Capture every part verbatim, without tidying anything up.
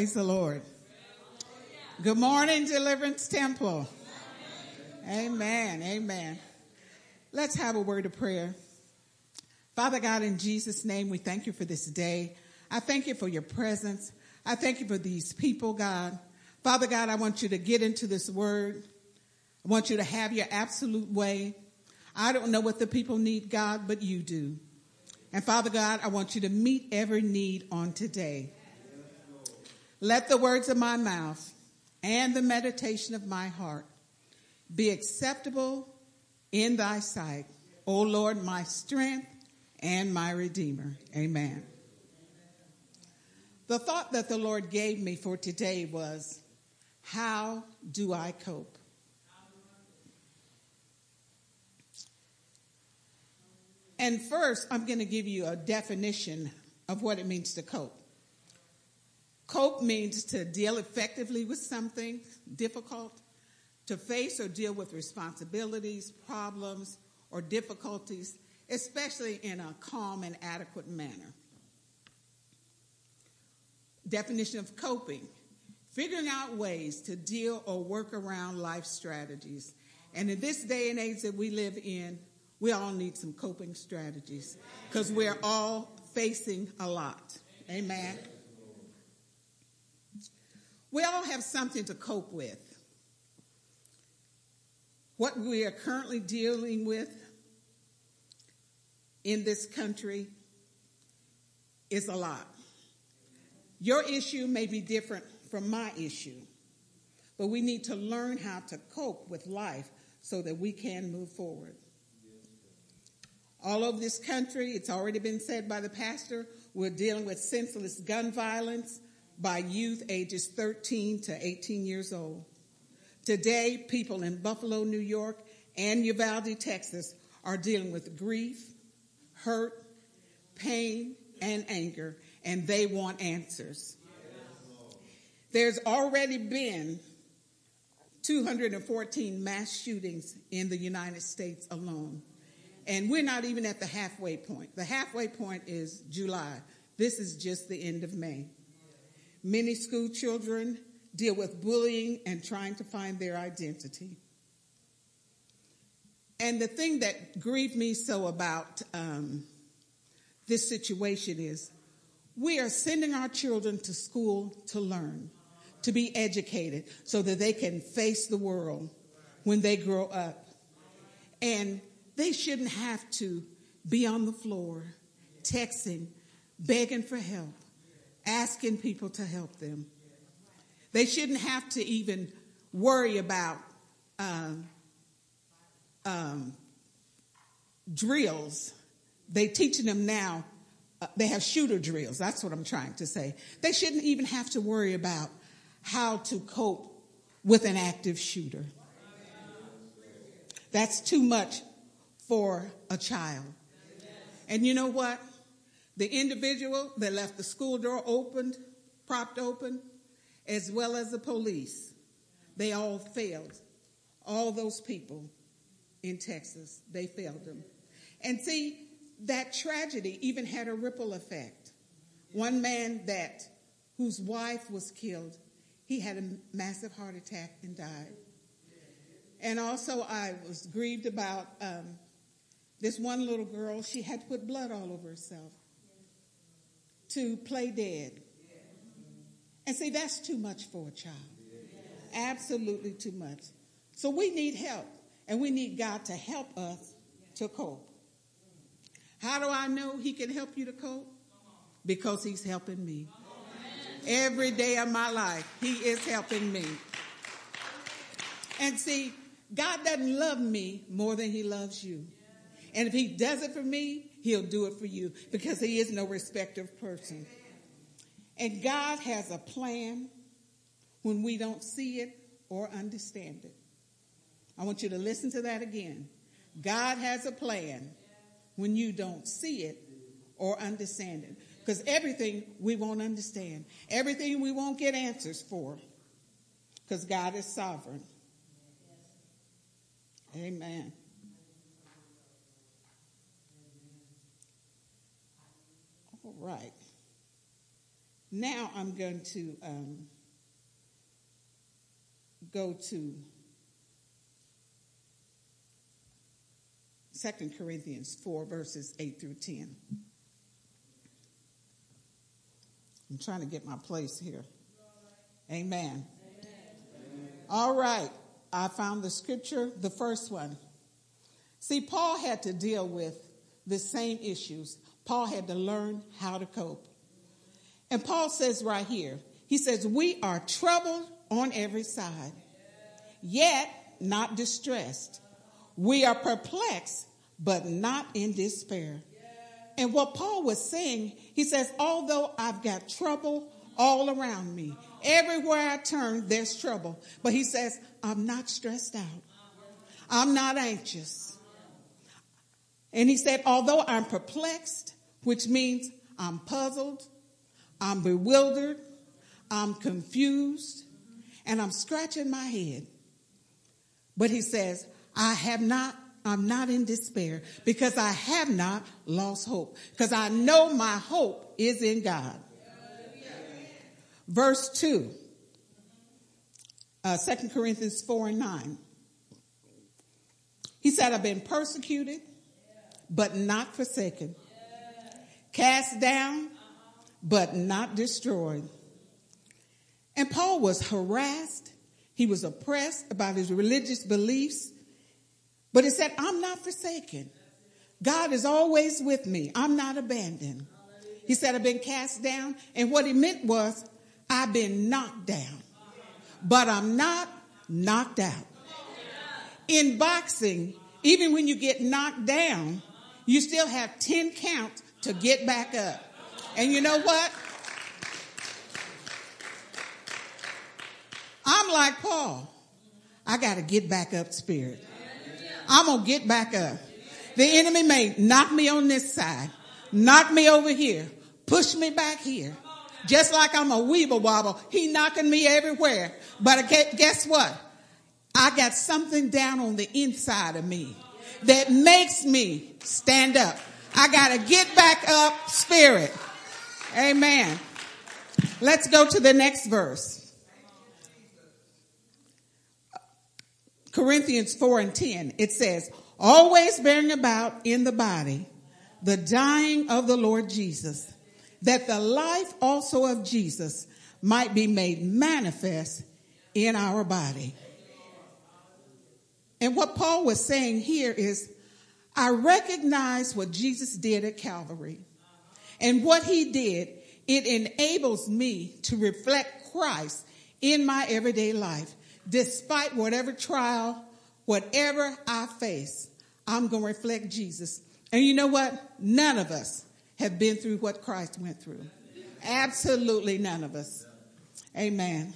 Praise the Lord. Good morning, Deliverance Temple. Amen. Amen. Let's have a word of prayer. Father God, in Jesus' name, we thank you for this day. I thank you for your presence. I thank you for these people, God. Father God, I want you to get into this word. I want you to have your absolute way. I don't know what the people need, God, but you do. And Father God, I want you to meet every need on today. Let the words of my mouth and the meditation of my heart be acceptable in thy sight, O Lord, my strength and my Redeemer. Amen. The thought that the Lord gave me for today was, how do I cope? And first, I'm going to give you a definition of what it means to cope. Cope means to deal effectively with something difficult, to face or deal with responsibilities, problems, or difficulties, especially in a calm and adequate manner. Definition of coping: figuring out ways to deal or work around life strategies. And in this day and age that we live in, we all need some coping strategies because we're all facing a lot. Amen. We all have something to cope with. What we are currently dealing with in this country is a lot. Your issue may be different from my issue, but we need to learn how to cope with life so that we can move forward. All over this country, it's already been said by the pastor, we're dealing with senseless gun violence by youth ages thirteen to eighteen years old. Today, people in Buffalo, New York, and Uvalde, Texas, are dealing with grief, hurt, pain, and anger, and they want answers. There's already been two hundred fourteen mass shootings in the United States alone. And we're not even at the halfway point. The halfway point is July. This is just the end of May. Many school children deal with bullying and trying to find their identity. And the thing that grieved me so about um, this situation is we are sending our children to school to learn, to be educated so that they can face the world when they grow up. And they shouldn't have to be on the floor, texting, begging for help, asking people to help them. They shouldn't have to even worry about um, um, drills. They're teaching them now. Uh, they have shooter drills. That's what I'm trying to say. They shouldn't even have to worry about how to cope with an active shooter. That's too much for a child. And you know what? The individual that left the school door opened, propped open, as well as the police, they all failed. All those people in Texas, they failed them. And see, that tragedy even had a ripple effect. One man that whose wife was killed, he had a massive heart attack and died. And also I was grieved about um, this one little girl. She had to put blood all over herself to play dead. And see, that's too much for a child. Absolutely too much. So we need help, and we need God to help us to cope. How do I know he can help you to cope? Because he's helping me. Every day of my life, he is helping me. And see, God doesn't love me more than he loves you. And if he does it for me, he'll do it for you because he is no respecter of person. And God has a plan when we don't see it or understand it. I want you to listen to that again. God has a plan when you don't see it or understand it. Because everything we won't understand. Everything we won't get answers for. Because God is sovereign. Amen. All right. Now I'm going to um, go to Second Corinthians four, verses eight through ten. I'm trying to get my place here. Amen. Amen. All right. I found the scripture, the first one. See, Paul had to deal with the same issues. Paul had to learn how to cope. And Paul says right here, he says, we are troubled on every side, yet not distressed. We are perplexed, but not in despair. And what Paul was saying, he says, although I've got trouble all around me, everywhere I turn, there's trouble. But he says, I'm not stressed out. I'm not anxious. And he said, although I'm perplexed, which means I'm puzzled, I'm bewildered, I'm confused, and I'm scratching my head. But he says, I have not, I'm not in despair because I have not lost hope because I know my hope is in God. Verse two, uh, Second Corinthians four and nine. He said, I've been persecuted, but not forsaken. Cast down, but not destroyed. And Paul was harassed. He was oppressed about his religious beliefs. But he said, I'm not forsaken. God is always with me. I'm not abandoned. He said, I've been cast down. And what he meant was, I've been knocked down, but I'm not knocked out. In boxing, even when you get knocked down, you still have ten counts to get back up. And you know what? I'm like Paul. I got to get back up, Spirit. I'm going to get back up. The enemy may knock me on this side, knock me over here, push me back here. Just like I'm a weeble wobble, he knocking me everywhere. But guess what? I got something down on the inside of me that makes me stand up. I got to get back up, Spirit. Amen. Let's go to the next verse. Corinthians four and ten. It says, always bearing about in the body the dying of the Lord Jesus, that the life also of Jesus might be made manifest in our body. And what Paul was saying here is, I recognize what Jesus did at Calvary. And what he did, it enables me to reflect Christ in my everyday life. Despite whatever trial, whatever I face, I'm going to reflect Jesus. And you know what? None of us have been through what Christ went through. Absolutely none of us. Amen.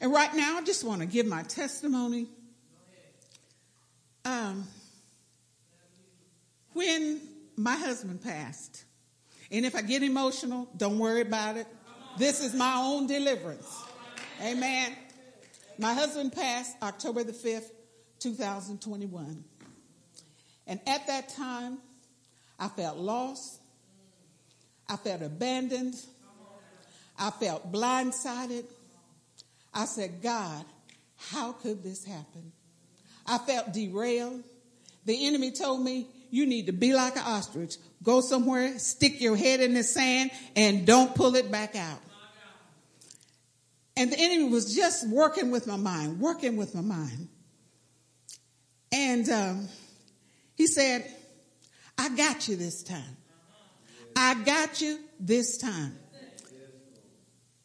And right now, I just want to give my testimony. Um, when my husband passed, and if I get emotional, don't worry about it. This is my own deliverance. Amen. My husband passed October the fifth, two thousand twenty-one. And at that time, I felt lost. I felt abandoned. I felt blindsided. I said, God, how could this happen? I felt derailed. The enemy told me, you need to be like an ostrich. Go somewhere, stick your head in the sand, and don't pull it back out. And the enemy was just working with my mind, working with my mind. And um, he said, I got you this time. I got you this time.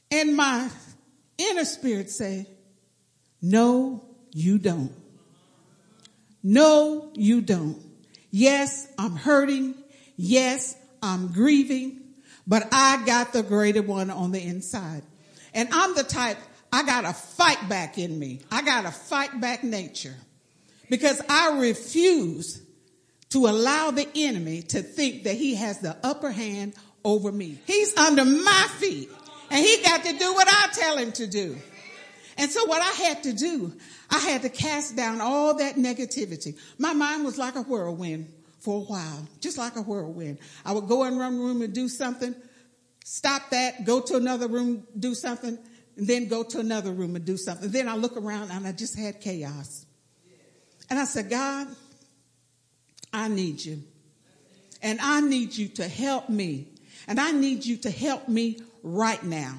And my inner spirit say, no, you don't. No, you don't. Yes, I'm hurting. Yes, I'm grieving. But I got the greater one on the inside. And I'm the type, I got to fight back in me. I got to fight back nature. Because I refuse to allow the enemy to think that he has the upper hand over me. He's under my feet. And he got to do what I tell him to do. And so what I had to do, I had to cast down all that negativity. My mind was like a whirlwind for a while. Just like a whirlwind. I would go in one room and do something. stop that, go to another room, do something, and then go to another room and do something. Then I look around and I just had chaos. And I said, God, I need you. And I need you to help me. And I need you to help me right now.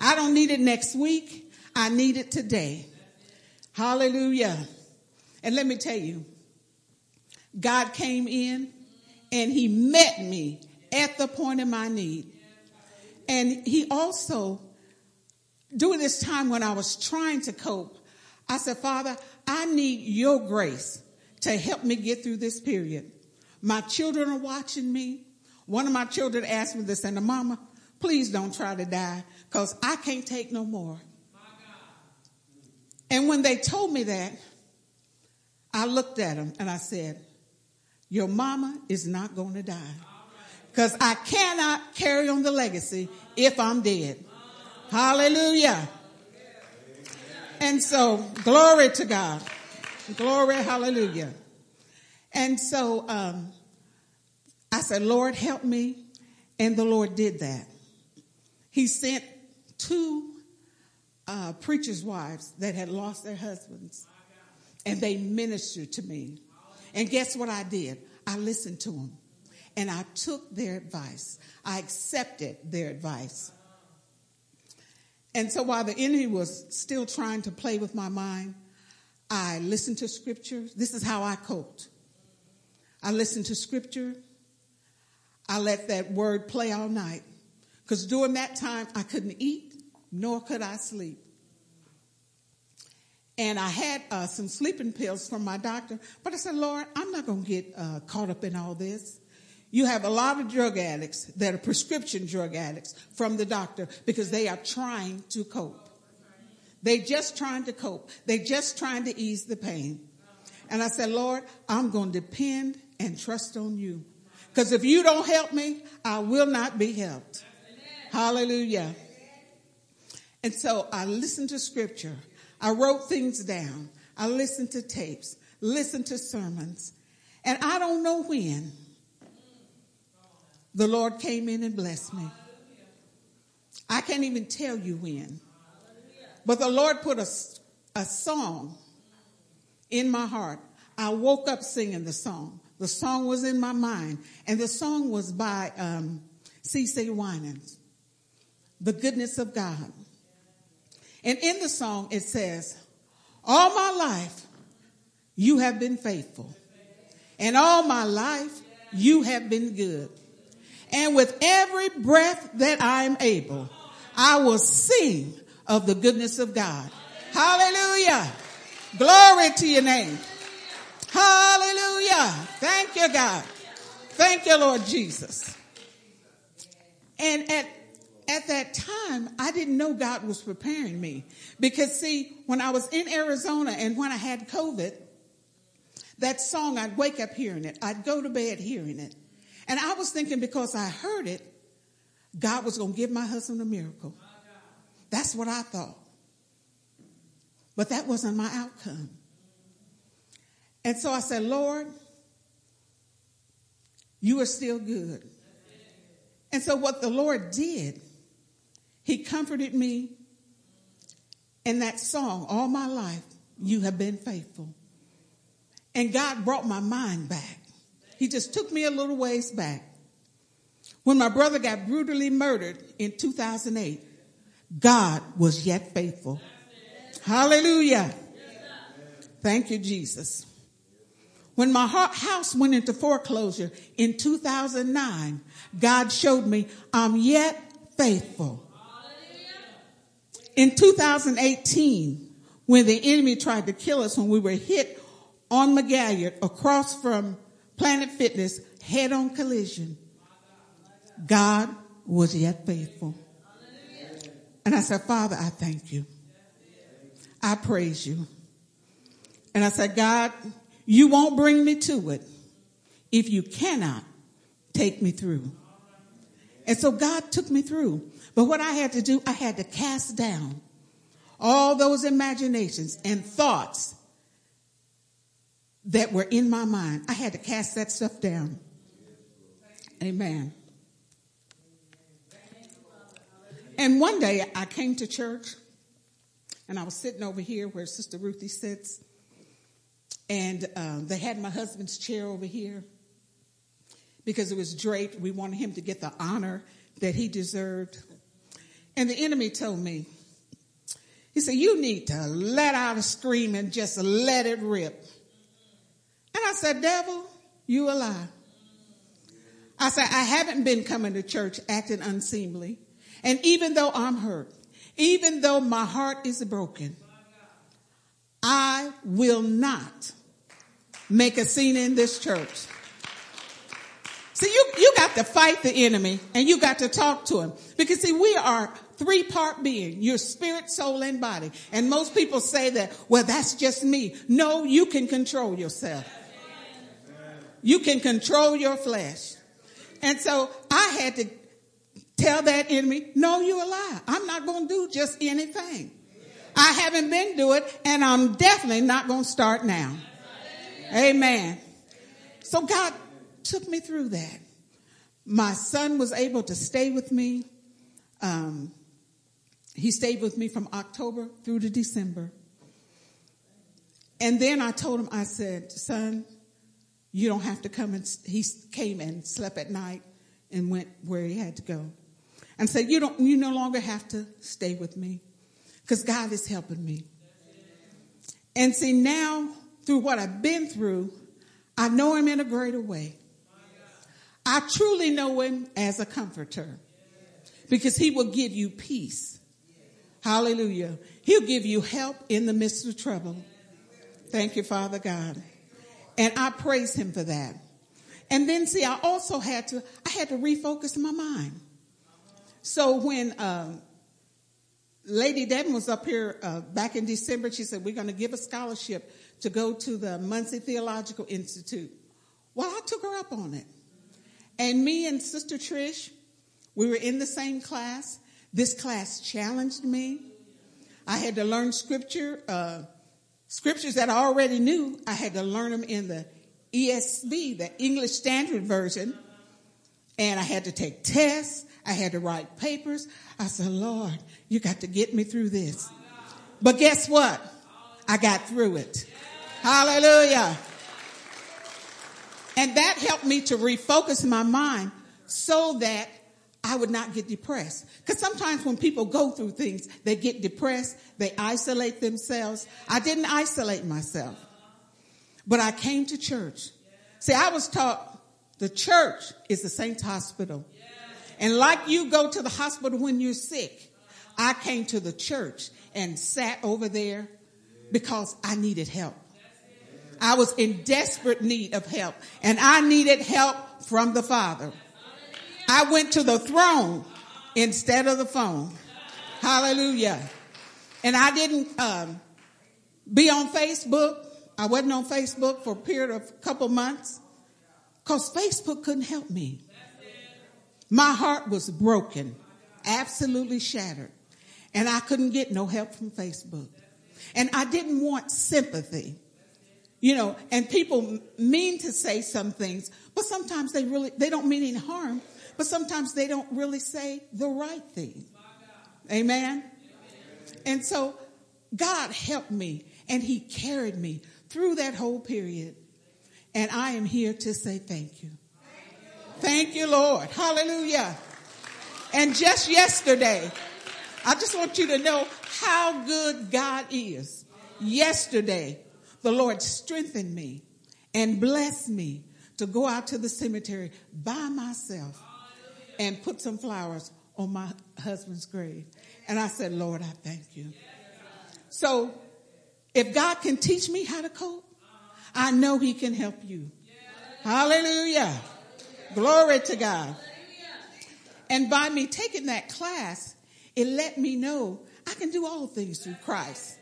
I don't need it next week. I need it today. Hallelujah. And let me tell you, God came in and he met me at the point of my need. And he also, during this time when I was trying to cope, I said, Father, I need your grace to help me get through this period. My children are watching me. One of my children asked me this, and the mama, please don't try to die because I can't take no more. And when they told me that, I looked at them and I said, your mama is not going to die because I cannot carry on the legacy if I'm dead. Hallelujah. And so glory to God. Glory. Hallelujah. And so, um, I said, Lord, help me. And the Lord did that. He sent two uh, preachers' wives that had lost their husbands. And they ministered to me. And guess what I did? I listened to them. And I took their advice. I accepted their advice. And so while the enemy was still trying to play with my mind, I listened to scripture. This is how I coped. I listened to scripture. I let that word play all night because during that time I couldn't eat nor could I sleep. And I had uh, some sleeping pills from my doctor, but I said, Lord, I'm not going to get uh, caught up in all this. You have a lot of drug addicts that are prescription drug addicts from the doctor because they are trying to cope. They just trying to cope. They just trying to ease the pain. And I said, Lord, I'm going to depend and trust on you. Because if you don't help me, I will not be helped. Hallelujah. And so I listened to scripture. I wrote things down. I listened to tapes, listened to sermons. And I don't know when the Lord came in and blessed me. I can't even tell you when. But the Lord put a, a song in my heart. I woke up singing the song. The song was in my mind, and the song was by um, C C Winans, The Goodness of God. And in the song, it says, all my life, you have been faithful. And all my life, you have been good. And with every breath that I'm able, I will sing of the goodness of God. Hallelujah. Glory to your name. Hallelujah. Thank you, God. Thank you, Lord Jesus. And at, at that time, I didn't know God was preparing me. Because, see, when I was in Arizona and when I had COVID, that song, I'd wake up hearing it. I'd go to bed hearing it. And I was thinking because I heard it, God was going to give my husband a miracle. That's what I thought. But that wasn't my outcome. And so I said, Lord, you are still good. And so what the Lord did, he comforted me in that song, all my life, you have been faithful. And God brought my mind back. He just took me a little ways back. When my brother got brutally murdered in two thousand eight, God was yet faithful. Hallelujah. Thank you, Jesus. When my house went into foreclosure in two thousand nine, God showed me I'm yet faithful. In two thousand eighteen, when the enemy tried to kill us when we were hit on McGalliard across from Planet Fitness, head-on collision, God was yet faithful. And I said, Father, I thank you. I praise you. And I said, God, you won't bring me to it if you cannot take me through. And so God took me through. But what I had to do, I had to cast down all those imaginations and thoughts that were in my mind. I had to cast that stuff down. Amen. And one day I came to church, and I was sitting over here where Sister Ruthie sits, and uh, they had my husband's chair over here because it was draped. We wanted him to get the honor that he deserved. And the enemy told me, he said, you need to let out a scream and just let it rip. And I said, devil, you a lie. I said, I haven't been coming to church acting unseemly. And even though I'm hurt, even though my heart is broken, I will not make a scene in this church. See, you, you got to fight the enemy and you got to talk to him. Because see, we are three-part being. You're spirit, soul, and body. And most people say that, well, that's just me. No, you can control yourself. You can control your flesh. And so I had to tell that enemy, no, you're a liar. I'm not going to do just anything. I haven't been doing it, and I'm definitely not going to start now. Amen. So God took me through that. My son was able to stay with me. Um, he stayed with me from October through to December. And then I told him, I said, son, you don't have to come. And he came and slept at night and went where he had to go. And said, you don't, you no longer have to stay with me because God is helping me. And see, now through what I've been through, I know him in a greater way. I truly know him as a comforter because he will give you peace. Hallelujah. He'll give you help in the midst of trouble. Thank you, Father God. And I praise him for that. And then, see, I also had to, I had to refocus my mind. So when uh, Lady Devin was up here uh, back in December, she said, we're going to give a scholarship to go to the Muncie Theological Institute. Well, I took her up on it. And me and Sister Trish, we were in the same class. This class challenged me. I had to learn scripture, uh, Scriptures that I already knew, I had to learn them in the E S V, the English Standard Version. And I had to take tests. I had to write papers. I said, Lord, you got to get me through this. But guess what? I got through it. Hallelujah. And that helped me to refocus my mind so that I would not get depressed. Because sometimes when people go through things, they get depressed. They isolate themselves. I didn't isolate myself. But I came to church. See, I was taught the church is the saints' hospital. And like you go to the hospital when you're sick, I came to the church and sat over there because I needed help. I was in desperate need of help. And I needed help from the Father. I went to the throne instead of the phone. Hallelujah. And I didn't um, be on Facebook. I wasn't on Facebook for a period of a couple months because Facebook couldn't help me. My heart was broken, absolutely shattered, and I couldn't get no help from Facebook. And I didn't want sympathy. You know, and people mean to say some things, but sometimes they really, they don't mean any harm. But sometimes they don't really say the right thing. Amen? Amen. And so God helped me and he carried me through that whole period. And I am here to say thank you. Thank you, thank you, Lord. Hallelujah. And just yesterday, I just want you to know how good God is. Yesterday, the Lord strengthened me and blessed me to go out to the cemetery by myself and put some flowers on my husband's grave. And I said, Lord, I thank you. So if God can teach me how to cope, I know he can help you. Hallelujah. Glory to God. And by me taking that class, it let me know I can do all things through Christ.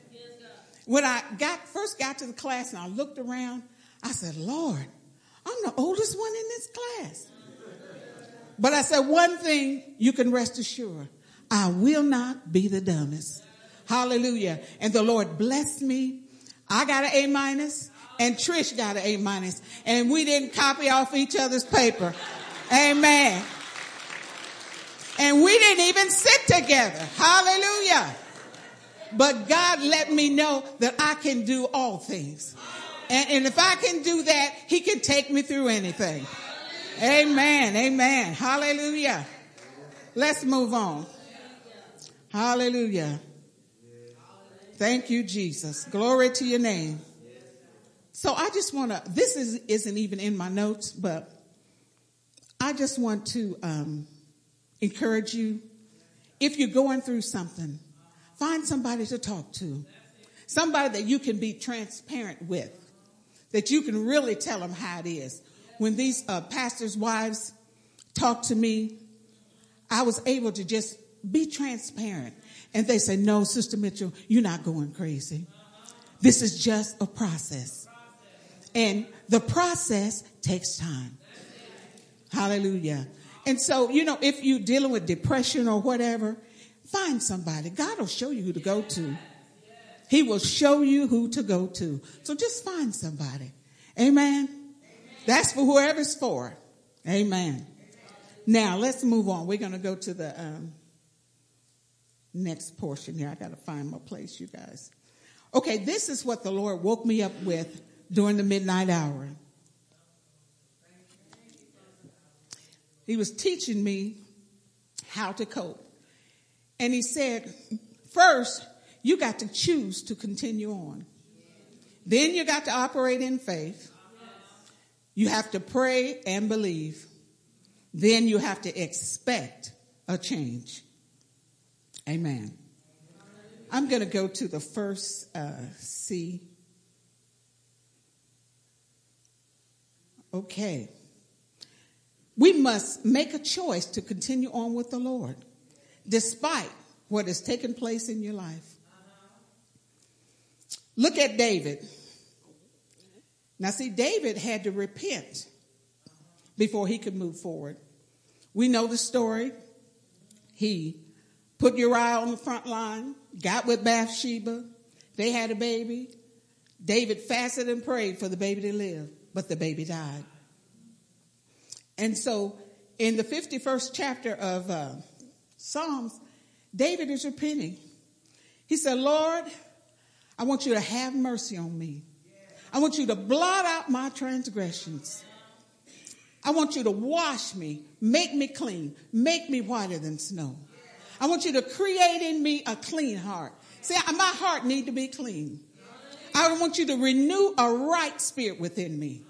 When I got first got to the class and I looked around, I said, Lord, I'm the oldest one in this class. But I said, one thing you can rest assured. I will not be the dumbest. Hallelujah. And the Lord blessed me. I got an A minus and Trish got an A minus. And we didn't copy off each other's paper. Amen. And we didn't even sit together. Hallelujah. But God let me know that I can do all things. And, and if I can do that, he can take me through anything. Amen. Amen. Hallelujah. Let's move on. Hallelujah. Thank you, Jesus. Glory to your name. So I just want to, this is, isn't even in my notes, but I just want to um, encourage you. If you're going through something, find somebody to talk to. Somebody that you can be transparent with. That you can really tell them how it is. When these uh, pastors' wives talked to me, I was able to just be transparent. And they said, no, Sister Mitchell, you're not going crazy. This is just a process. And the process takes time. Hallelujah. And so, you know, if you're dealing with depression or whatever, find somebody. God will show you who to go to. He will show you who to go to. So just find somebody. Amen. That's for whoever's for. Amen. Now, let's move on. We're going to go to the um, next portion here. I got to find my place, you guys. Okay, this is what the Lord woke me up with during the midnight hour. He was teaching me how to cope. And he said, first, you got to choose to continue on. Then you got to operate in faith. You have to pray and believe. Then you have to expect a change. Amen. I'm going to go to the first uh, C. Okay. We must make a choice to continue on with the Lord, despite what has taken place in your life. Look at David. Now, see, David had to repent before he could move forward. We know the story. He put Uriah on the front line, got with Bathsheba. They had a baby. David fasted and prayed for the baby to live, but the baby died. And so in the fifty-first chapter of uh, Psalms, David is repenting. He said, Lord, I want you to have mercy on me. I want you to blot out my transgressions. I want you to wash me, make me clean, make me whiter than snow. I want you to create in me a clean heart. See, my heart need to be clean. I want you to renew a right spirit within me.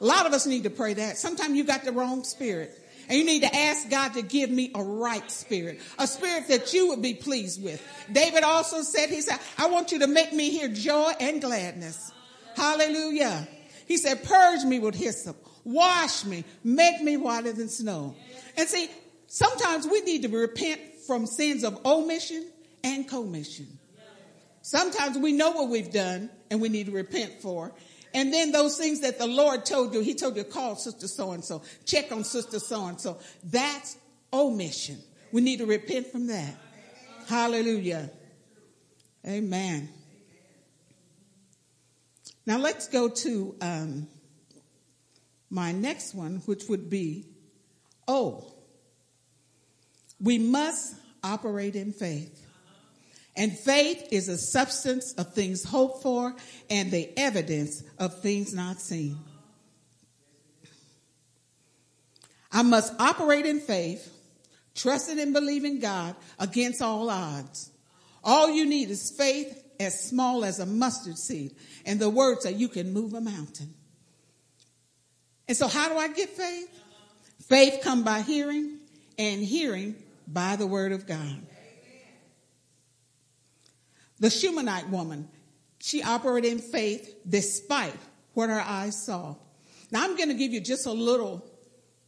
A lot of us need to pray that. Sometimes you got the wrong spirit. And you need to ask God to give me a right spirit. A spirit that you would be pleased with. David also said, he said, I want you to make me hear joy and gladness. Hallelujah. He said, purge me with hyssop. Wash me. Make me whiter than snow. And see, sometimes we need to repent from sins of omission and commission. Sometimes we know what we've done and we need to repent for. And then those things that the Lord told you, he told you, call sister so-and-so, check on sister so-and-so. That's omission. We need to repent from that. Hallelujah. Amen. Now let's go to um, my next one, which would be, oh, we must operate in faith. And faith is a substance of things hoped for and the evidence of things not seen. I must operate in faith, trusting and believing God against all odds. All you need is faith as small as a mustard seed. And the words are, you can move a mountain. And so how do I get faith? Faith comes by hearing, and hearing by the word of God. The Shunammite woman, she operated in faith despite what her eyes saw. Now, I'm going to give you just a little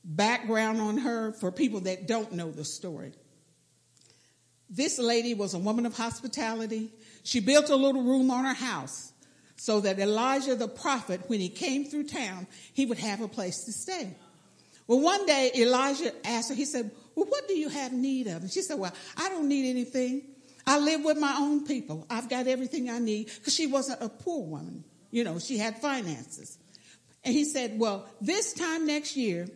background on her for people that don't know the story. This lady was a woman of hospitality. She built a little room on her house so that Elijah the prophet, when he came through town, he would have a place to stay. Well, one day, Elijah asked her, he said, well, what do you have need of? And she said, well, I don't need anything. I live with my own people. I've got everything I need. Because she wasn't a poor woman. You know, she had finances. And he said, well, this time next year,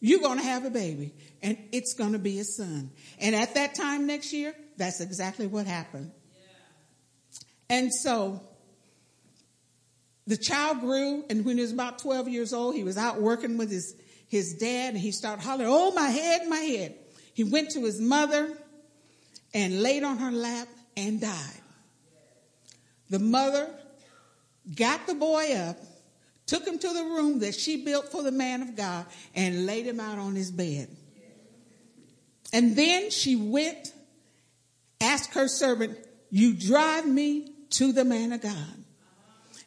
You're going to have a baby, and it's going to be a son. And at that time next year, that's exactly what happened. Yeah. And so the child grew, and when he was about twelve years old, he was out working with his, his dad, and he started hollering, "Oh, my head, my head." He went to his mother and laid on her lap and died. The mother got the boy up, took him to the room that she built for the man of God, and laid him out on his bed. And then she went, asked her servant, "You drive me to the man of God."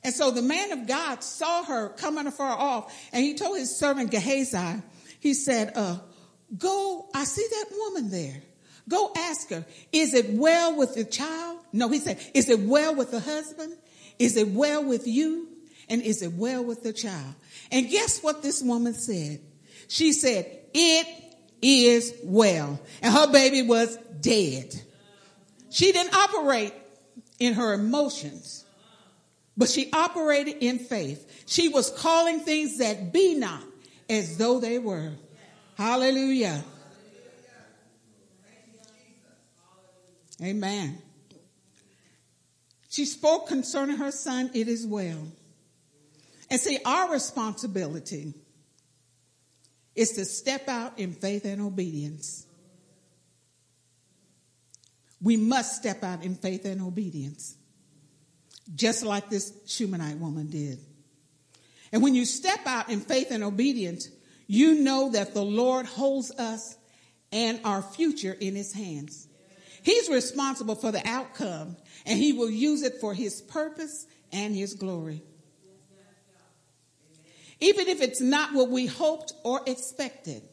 And so the man of God saw her coming afar off, and he told his servant Gehazi, he said, uh, "Go, I see that woman there. Go ask her, is it well with the child?" No, he said, "Is it well with the husband? Is it well with you? And is it well with the child?" And guess what this woman said? She said, "It is well." And her baby was dead. She didn't operate in her emotions, but she operated in faith. She was calling things that be not as though they were. Hallelujah. Amen. She spoke concerning her son, "It is well." And see, our responsibility is to step out in faith and obedience. We must step out in faith and obedience, just like this Shunammite woman did. And when you step out in faith and obedience, you know that the Lord holds us and our future in his hands. He's responsible for the outcome, and he will use it for his purpose and his glory. Even if it's not what we hoped or expected,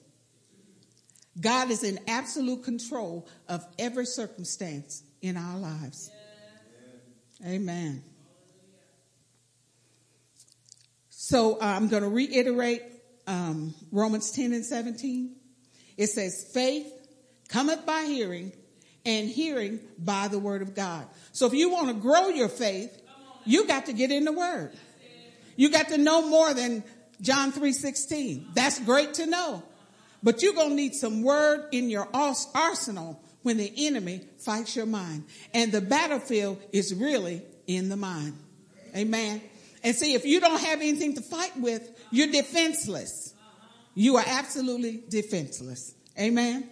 God is in absolute control of every circumstance in our lives. Yeah. Amen. So uh, I'm going to reiterate um, Romans ten and seventeen. It says, "Faith cometh by hearing, and hearing by the word of God." So if you want to grow your faith, you got to get in the word. You got to know more than John three sixteen. That's great to know. But you're going to need some word in your arsenal when the enemy fights your mind. And the battlefield is really in the mind. Amen. And see, if you don't have anything to fight with, you're defenseless. You are absolutely defenseless. Amen.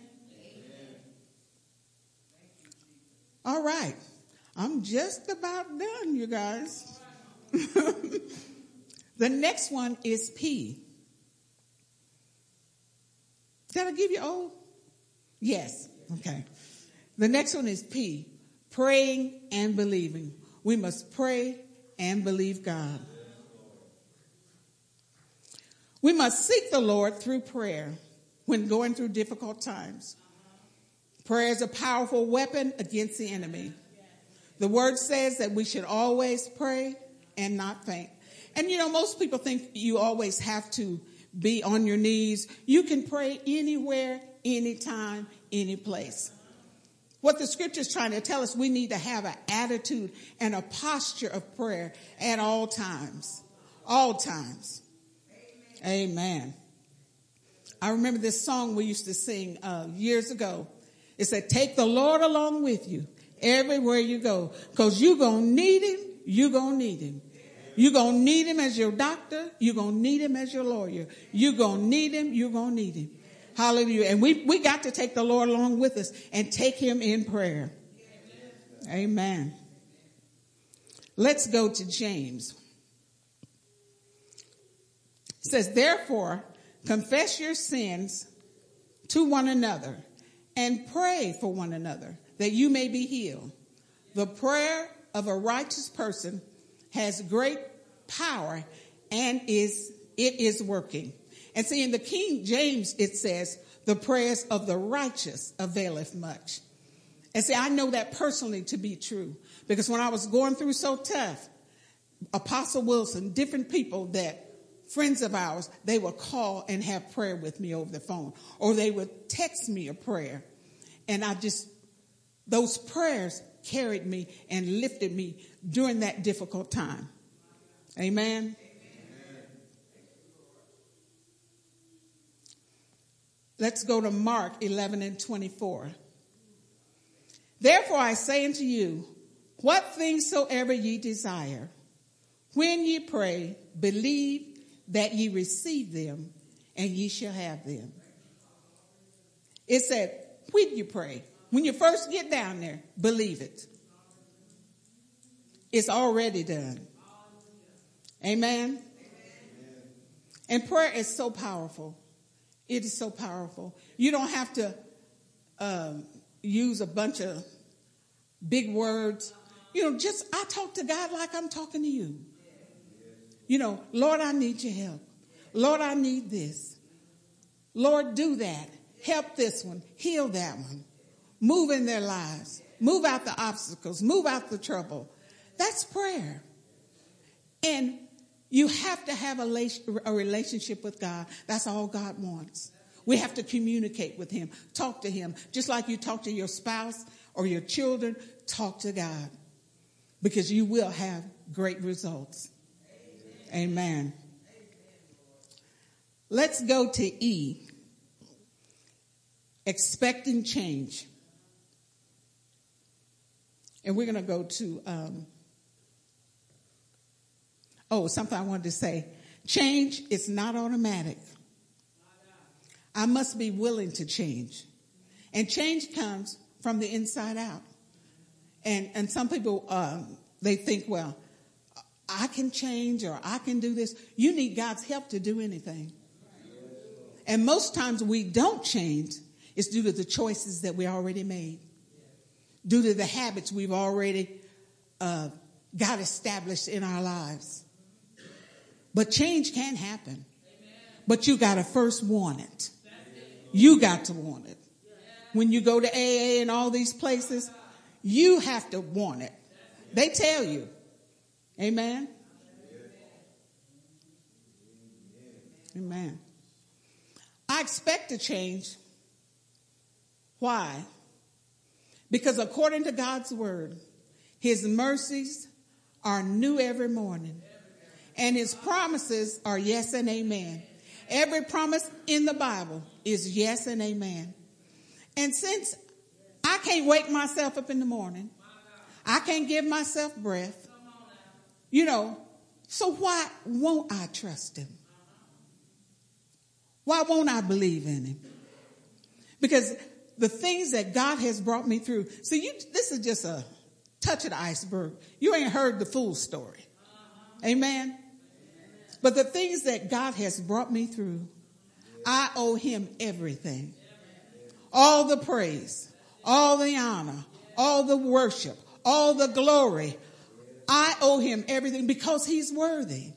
All right. I'm just about done, you guys. The next one is P. Did I give you O? Yes. Okay. The next one is P, praying and believing. We must pray and believe God. We must seek the Lord through prayer when going through difficult times. Prayer is a powerful weapon against the enemy. The word says that we should always pray and not faint. And you know, most people think you always have to be on your knees. You can pray anywhere, anytime, any place. What the scripture is trying to tell us, we need to have an attitude and a posture of prayer at all times. All times. Amen. Amen. I remember this song we used to sing uh, years ago. It said, "Take the Lord along with you everywhere you go, because you're going to need him. You're going to need him. You're going to need him as your doctor. You're going to need him as your lawyer. You're going to need him. You're going to need him." Hallelujah. And we, we got to take the Lord along with us and take him in prayer. Amen. Let's go to James. It says, "Therefore, confess your sins to one another and pray for one another that you may be healed. The prayer of a righteous person has great power and is it is working." And see, in the King James, it says, "The prayers of the righteous availeth much." And see, I know that personally to be true, because when I was going through so tough, Apostle Wilson, different people that friends of ours, they would call and have prayer with me over the phone, or they would text me a prayer. And I just, those prayers carried me and lifted me during that difficult time. Amen. Amen. Let's go to Mark eleven and twenty-four. Therefore I say unto you, what things soever ye desire, when ye pray, believe that ye receive them, and ye shall have them. It said, when you pray, when you first get down there, believe it. It's already done. Amen? Amen. And prayer is so powerful. It is so powerful. You don't have to um, use a bunch of big words. You know, just I talk to God like I'm talking to you. You know, Lord, I need your help. Lord, I need this. Lord, do that. Help this one. Heal that one. Move in their lives. Move out the obstacles. Move out the trouble. That's prayer. And you have to have a relationship with God. That's all God wants. We have to communicate with him. Talk to him. Just like you talk to your spouse or your children, talk to God. Because you will have great results. Amen. Amen. Let's go to E. Expecting change. And we're going to go to, um, oh, something I wanted to say. Change is not automatic. I must be willing to change. And change comes from the inside out. And and some people, um, they think, well, I can change or I can do this. You need God's help to do anything. And most times we don't change. It's due to the choices that we already made, due to the habits we've already uh, got established in our lives. But change can happen. Amen. But you got to first want it. You got to want it. When you go to A A and all these places, you have to want it. They tell you. Amen? Amen. I expect a change. Why? Because according to God's word, his mercies are new every morning, and his promises are yes and amen. Every promise in the Bible is yes and amen. And since I can't wake myself up in the morning, I can't give myself breath, you know, so why won't I trust him? Why won't I believe in him? Because the things that God has brought me through. See, you, this is just a touch of the iceberg. You ain't heard the full story. Uh-huh. Amen? Amen? But the things that God has brought me through, yeah. I owe him everything. Yeah. All the praise, all the honor, yeah. all the worship, all the glory. Yeah. I owe him everything because he's worthy. Yeah.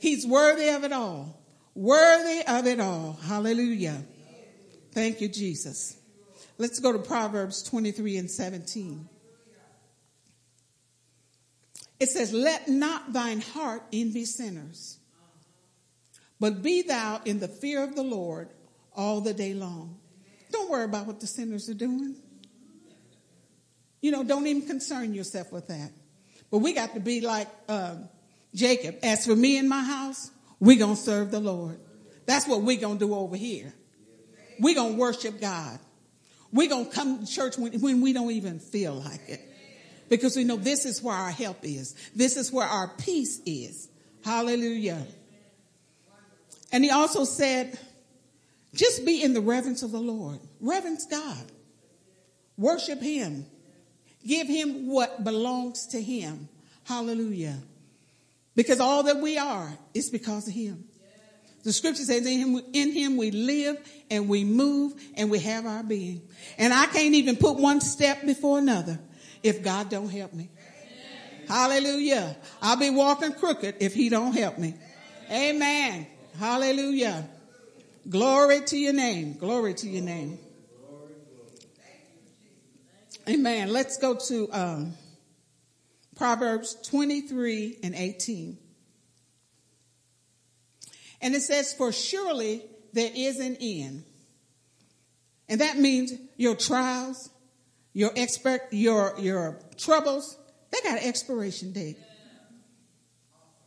He's worthy of it all. Worthy of it all. Hallelujah. Yeah. Thank you, Jesus. Let's go to Proverbs twenty-three and seventeen. It says, let not thine heart envy sinners, but be thou in the fear of the Lord all the day long. Don't worry about what the sinners are doing. You know, don't even concern yourself with that. But we got to be like uh, Jacob. As for me and my house, we're going to serve the Lord. That's what we're going to do over here. We're going to worship God. We're going to come to church when, when we don't even feel like it. Because we know this is where our help is. This is where our peace is. Hallelujah. And he also said, just be in the reverence of the Lord. Reverence God. Worship him. Give him what belongs to him. Hallelujah. Because all that we are is because of him. The scripture says in him, in him we live and we move and we have our being. And I can't even put one step before another if God don't help me. Amen. Hallelujah. I'll be walking crooked if he don't help me. Amen. Amen. Hallelujah. Glory to your name. Glory to your name. Amen. Let's go to um, Proverbs twenty-three and eighteen. And it says, for surely there is an end. And that means your trials, your expert, your, your troubles, they got an expiration date.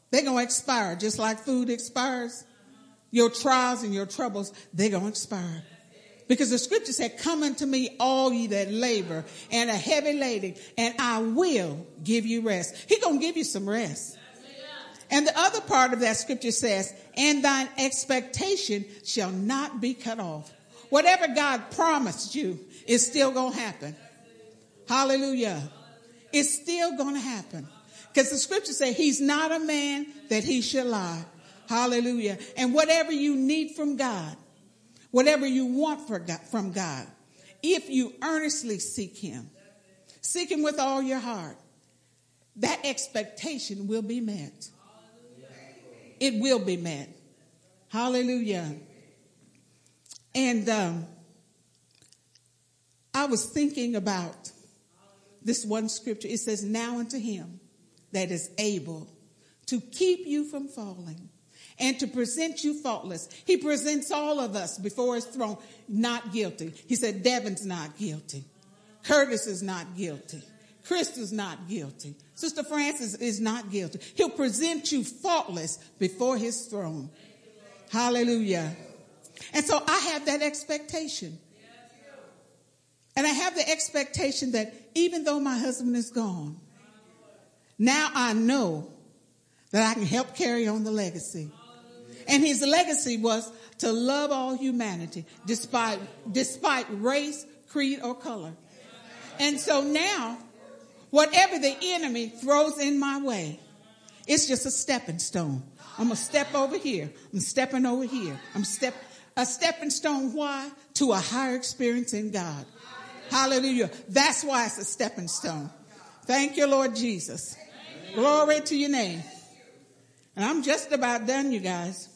They're going to expire just like food expires. Your trials and your troubles, they're going to expire. because the scripture said, come unto me all ye that labor and are heavy laden, and I will give you rest. He going to give you some rest. And the other part of that scripture says, and thine expectation shall not be cut off. Whatever God promised you is still going to happen. Hallelujah. It's still going to happen. Because the scripture says he's not a man that he should lie. Hallelujah. And whatever you need from God, whatever you want for God, from God, if you earnestly seek him, seek him with all your heart, that expectation will be met. It will be met. Hallelujah. And um, I was thinking about this one scripture. It says, now unto him that is able to keep you from falling and to present you faultless. He presents all of us before his throne, not guilty. He said, Devin's not guilty. Curtis is not guilty. Crystal's not guilty. Sister Frances is not guilty. He'll present you faultless before his throne. Hallelujah. And so I have that expectation. And I have the expectation that even though my husband is gone, now I know that I can help carry on the legacy. And his legacy was to love all humanity despite, despite race, creed, or color. And so now, whatever the enemy throws in my way, it's just a stepping stone. I'm going to step over here. I'm stepping over here. I'm step a stepping stone. Why? To a higher experience in God. Hallelujah. That's why it's a stepping stone. Thank you, Lord Jesus. Glory to your name. And I'm just about done, you guys.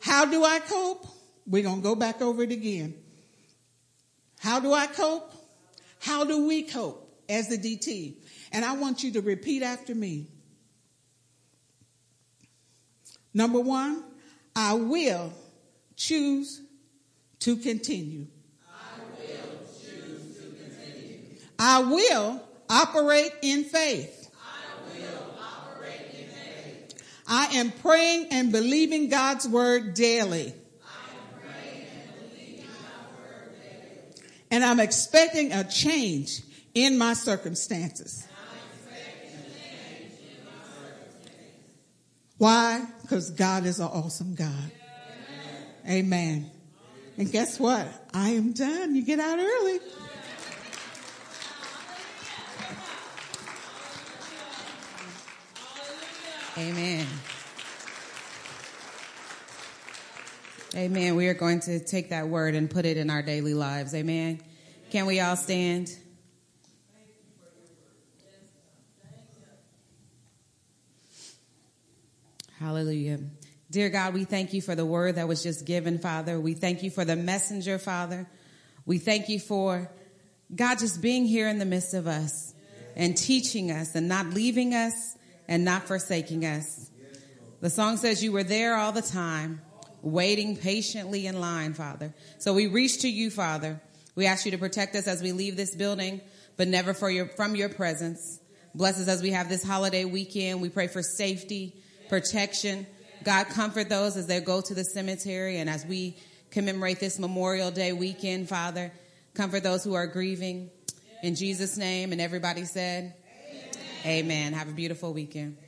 How do I cope? We're going to go back over it again. How do I cope? How do we cope? As the D T. And I want you to repeat after me. Number one, I will choose to continue. I will choose to continue. I will operate in faith. I will operate in faith. I am praying and believing God's word daily. I am praying and believing God's word daily. And I'm expecting a change in my circumstances. Why? Because God is an awesome God. Amen. Amen. And guess what? I am done. You get out early. Amen. Amen. We are going to take that word and put it in our daily lives. Amen. Can we all stand? Hallelujah. Dear God, we thank you for the word that was just given, Father. We thank you for the messenger, Father. We thank you for God just being here in the midst of us and teaching us and not leaving us and not forsaking us. The song says you were there all the time, waiting patiently in line, Father. So we reach to you, Father. We ask you to protect us as we leave this building, but never for your, from your presence. Bless us as we have this holiday weekend. We pray for safety, protection. God, comfort those as they go to the cemetery and as we commemorate this Memorial Day weekend, Father. Comfort those who are grieving. In Jesus' name, and everybody said, amen. Amen. Have a beautiful weekend.